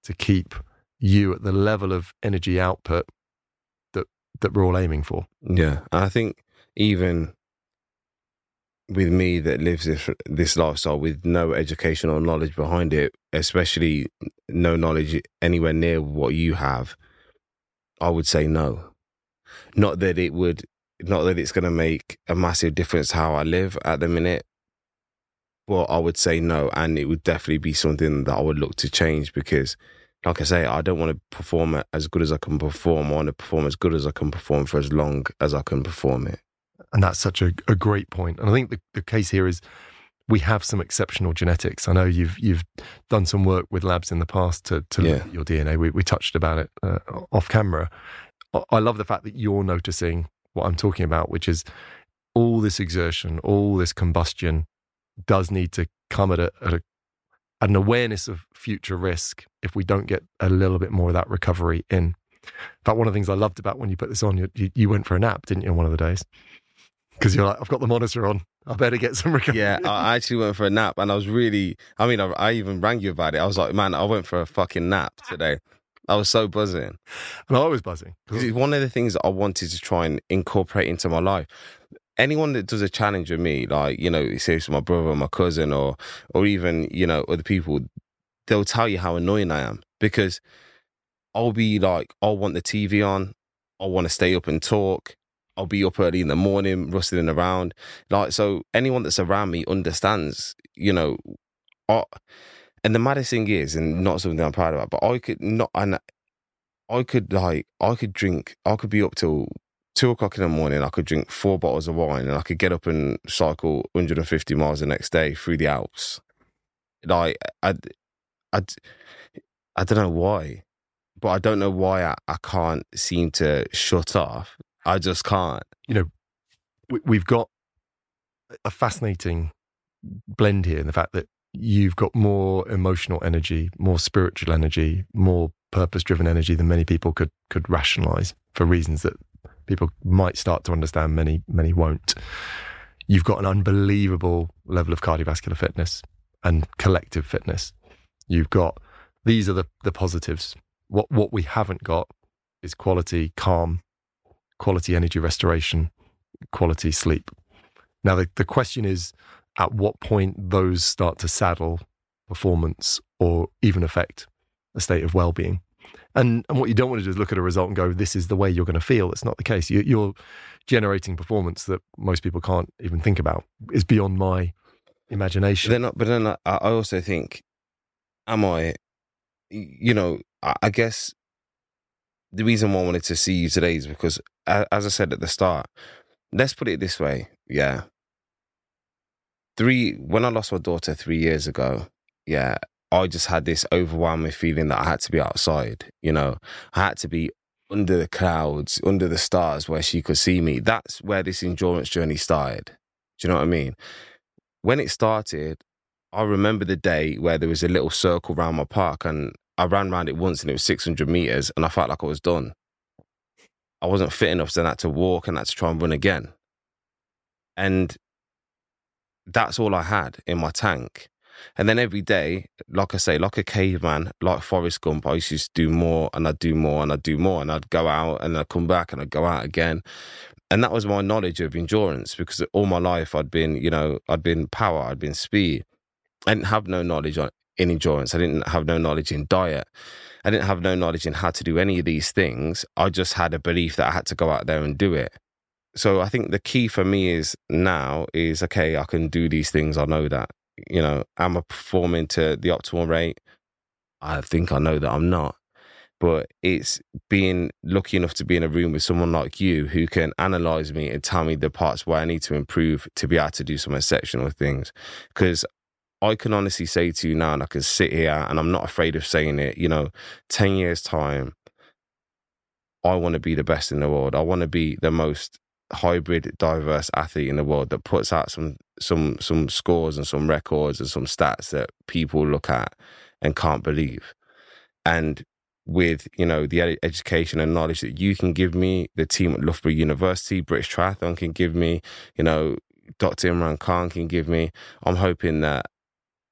to keep you at the level of energy output that that we're all aiming for? Yeah. And I think even with me that lives this, this lifestyle with no educational knowledge behind it, especially no knowledge anywhere near what you have, I would say no. Not that it would, not that it's going to make a massive difference how I live at the minute, but I would say no. And it would definitely be something that I would look to change because, like I say, I don't want to perform as good as I can perform. I want to perform as good as I can perform for as long as I can perform it. And that's such a, a great point. And I think the, the case here is we have some exceptional genetics. I know you've you've done some work with labs in the past to, to yeah. look at your D N A. We, we touched about it uh, off camera. I love the fact that you're noticing what I'm talking about, which is all this exertion, all this combustion does need to come at, a, at, a, at an awareness of future risk if we don't get a little bit more of that recovery in. In fact, one of the things I loved about when you put this on, you, you, you went for a nap, didn't you, on one of the days? Because you're like, I've got the monitor on. I better get some recovery. Yeah, I actually went for a nap and I was really, I mean, I, I even rang you about it. I was like, man, I went for a fucking nap today. I was so buzzing. And I was buzzing. Because it's one of the things that I wanted to try and incorporate into my life. Anyone that does a challenge with me, like, you know, say it's my brother or my cousin or, or even, you know, other people, they'll tell you how annoying I am because I'll be like, I'll want the T V on. I want to stay up and talk. I'll be up early in the morning, rustling around. Like, so anyone that's around me understands, you know, I, and the maddest thing is, and not something I'm proud about, but I could not, and I could like, I could drink, I could be up till two o'clock in the morning. I could drink four bottles of wine and I could get up and cycle one hundred fifty miles the next day through the Alps. Like, I, I, I don't know why, but I don't know why I, I can't seem to shut off. I just can't. You know, we, we've got a fascinating blend here in the fact that you've got more emotional energy, more spiritual energy, more purpose-driven energy than many people could could rationalize, for reasons that people might start to understand, many, many won't. You've got an unbelievable level of cardiovascular fitness and collective fitness. You've got, these are the, the positives. What what we haven't got is quality calm, quality energy restoration, quality sleep. Now, the, the question is, at what point those start to saddle performance or even affect a state of well-being. And, and what you don't want to do is look at a result and go, this is the way you're going to feel. It's not the case. You, you're generating performance that most people can't even think about. It's beyond my imagination. They're not, but then I, I also think, am I, you know, I, I guess the reason why I wanted to see you today is because, as I said at the start, let's put it this way, yeah. Three, when I lost my daughter three years ago, yeah, I just had this overwhelming feeling that I had to be outside, you know. I had to be under the clouds, under the stars where she could see me. That's where this endurance journey started. Do you know what I mean? When it started, I remember the day where there was a little circle around my park and I ran around it once and it was six hundred meters and I felt like I was done. I wasn't fit enough, so I had to walk and I had to try and run again. And that's all I had in my tank. And then every day, like I say, like a caveman, like Forrest Gump, I used to do more and I'd do more and I'd do more and I'd go out and I'd come back and I'd go out again. And that was my knowledge of endurance, because all my life I'd been, you know, I'd been power, I'd been speed. I didn't have no knowledge on, in endurance. I didn't have no knowledge in diet. I didn't have no knowledge in how to do any of these things. I just had a belief that I had to go out there and do it. So I think the key for me is now is, okay, I can do these things. I know that, you know, am I performing to the optimal rate? I think I know that I'm not. But it's being lucky enough to be in a room with someone like you who can analyze me and tell me the parts where I need to improve to be able to do some exceptional things. Because I can honestly say to you now, and I can sit here and I'm not afraid of saying it, you know, ten years time, I want to be the best in the world. I want to be the most hybrid, diverse athlete in the world that puts out some some some scores and some records and some stats that people look at and can't believe. And with, you know, the ed- education and knowledge that you can give me, the team at Loughborough University, British Triathlon can give me, you know, Doctor Imran Khan can give me, I'm hoping that,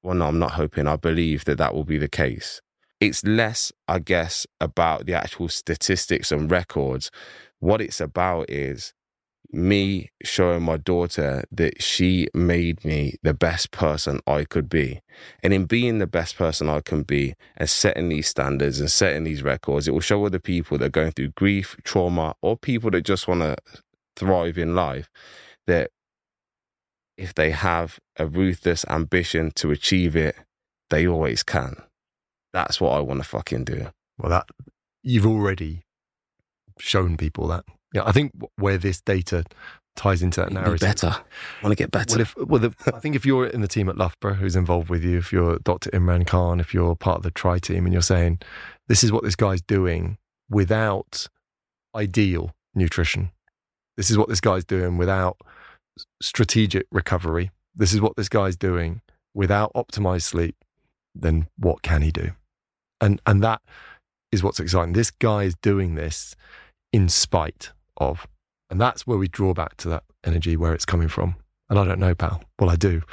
well, no, I'm not hoping, I believe that that will be the case. It's less, I guess, about the actual statistics and records. What it's about is me showing my daughter that she made me the best person I could be. And in being the best person I can be and setting these standards and setting these records, it will show other people that are going through grief, trauma, or people that just want to thrive in life, that if they have a ruthless ambition to achieve it, they always can. That's what I want to fucking do. Well, that you've already shown people that. Yeah, I think where this data ties into that narrative. Be better. I want to get better. Well, if, well the, I think if you're in the team at Loughborough who's involved with you, if you're Doctor Imran Khan, if you're part of the tri team and you're saying, this is what this guy's doing without ideal nutrition. This is what this guy's doing without strategic recovery. This is what this guy's doing without optimized sleep. Then what can he do? And and that is what's exciting. This guy is doing this in spite of. And that's where we draw back to that energy, where it's coming from. And I don't know, pal. Well, I do,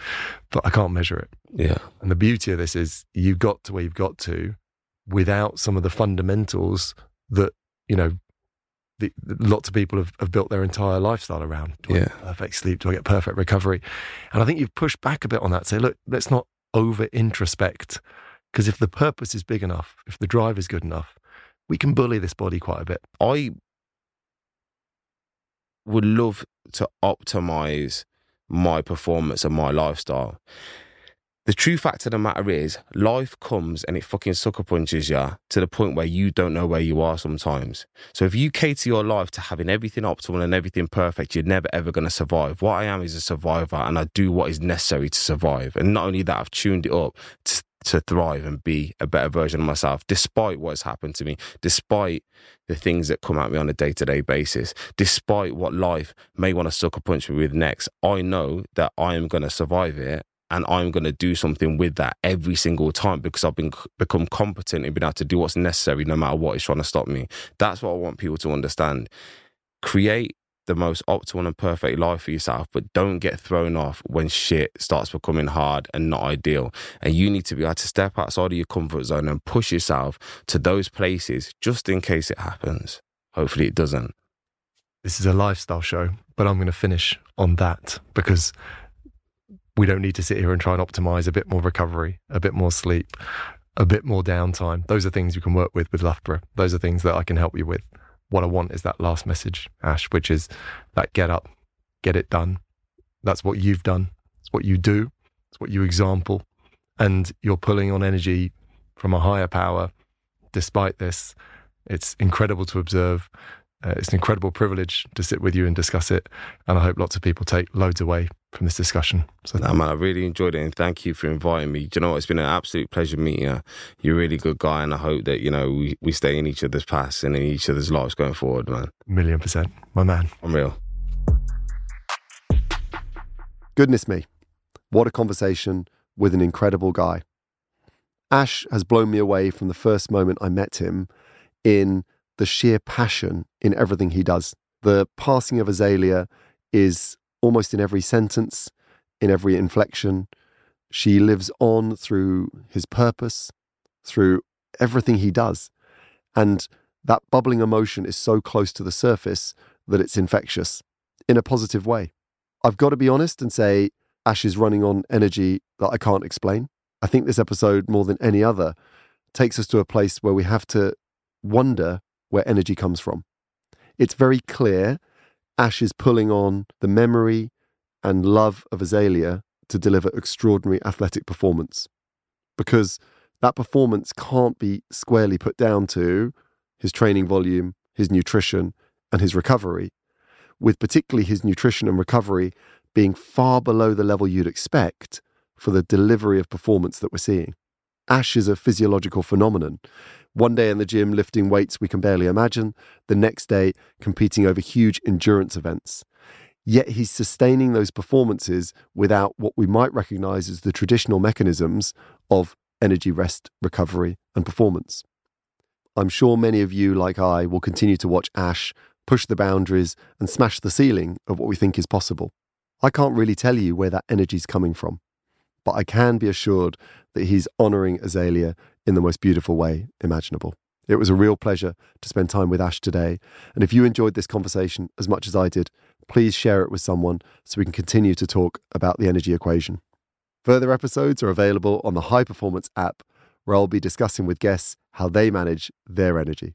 but I can't measure it. Yeah. And the beauty of this is you got to where you've got to without some of the fundamentals that, you know, the, the, lots of people have, have built their entire lifestyle around. Do I yeah. get perfect sleep? Do I get perfect recovery? And I think you've pushed back a bit on that. Say, look, let's not over introspect, because if the purpose is big enough, if the drive is good enough, we can bully this body quite a bit. I would love to optimize my performance and my lifestyle. The true fact of the matter is, life comes and it fucking sucker punches you to the point where you don't know where you are sometimes. So if you cater your life to having everything optimal and everything perfect, you're never ever going to survive. What I am is a survivor, and I do what is necessary to survive. And not only that, I've tuned it up to, to thrive and be a better version of myself, despite what's happened to me, despite the things that come at me on a day-to-day basis, despite what life may want to sucker punch me with next. I know that I am going to survive it. And I'm going to do something with that every single time, because I've been become competent in being able to do what's necessary no matter what is trying to stop me. That's what I want people to understand. Create the most optimal and perfect life for yourself, but don't get thrown off when shit starts becoming hard and not ideal. And you need to be able to step outside of your comfort zone and push yourself to those places just in case it happens. Hopefully it doesn't. This is a lifestyle show, but I'm going to finish on that, because we don't need to sit here and try and optimize a bit more recovery, a bit more sleep, a bit more downtime. Those are things you can work with with Loughborough. Those are things that I can help you with. What I want is that last message, Ash, which is that get up, get it done. That's what you've done. It's what you do. It's what you example. And you're pulling on energy from a higher power despite this. It's incredible to observe. Uh, it's an incredible privilege to sit with you and discuss it. And I hope lots of people take loads away from this discussion. So no, man, I really enjoyed it, and thank you for inviting me. Do you know what? It's been an absolute pleasure meeting you. You're a really good guy, and I hope that, you know, we, we stay in each other's paths and in each other's lives going forward, man. Million percent. My man. Unreal. Goodness me. What a conversation with an incredible guy. Ash has blown me away from the first moment I met him in the sheer passion in everything he does. The passing of Azaylia is almost in every sentence, in every inflection. She lives on through his purpose, through everything he does. And that bubbling emotion is so close to the surface that it's infectious in a positive way. I've got to be honest and say Ash is running on energy that I can't explain. I think this episode, more than any other, takes us to a place where we have to wonder where energy comes from. It's very clear Ash is pulling on the memory and love of Azaylia to deliver extraordinary athletic performance, because that performance can't be squarely put down to his training volume, his nutrition, and his recovery, with particularly his nutrition and recovery being far below the level you'd expect for the delivery of performance that we're seeing. Ash is a physiological phenomenon. One day in the gym lifting weights we can barely imagine, the next day competing over huge endurance events. Yet he's sustaining those performances without what we might recognize as the traditional mechanisms of energy, rest, recovery, and performance. I'm sure many of you, like I, will continue to watch Ash push the boundaries and smash the ceiling of what we think is possible. I can't really tell you where that energy's coming from, but I can be assured that he's honouring Azaylia in the most beautiful way imaginable. It was a real pleasure to spend time with Ash today. And if you enjoyed this conversation as much as I did, please share it with someone so we can continue to talk about the energy equation. Further episodes are available on the High Performance app, where I'll be discussing with guests how they manage their energy.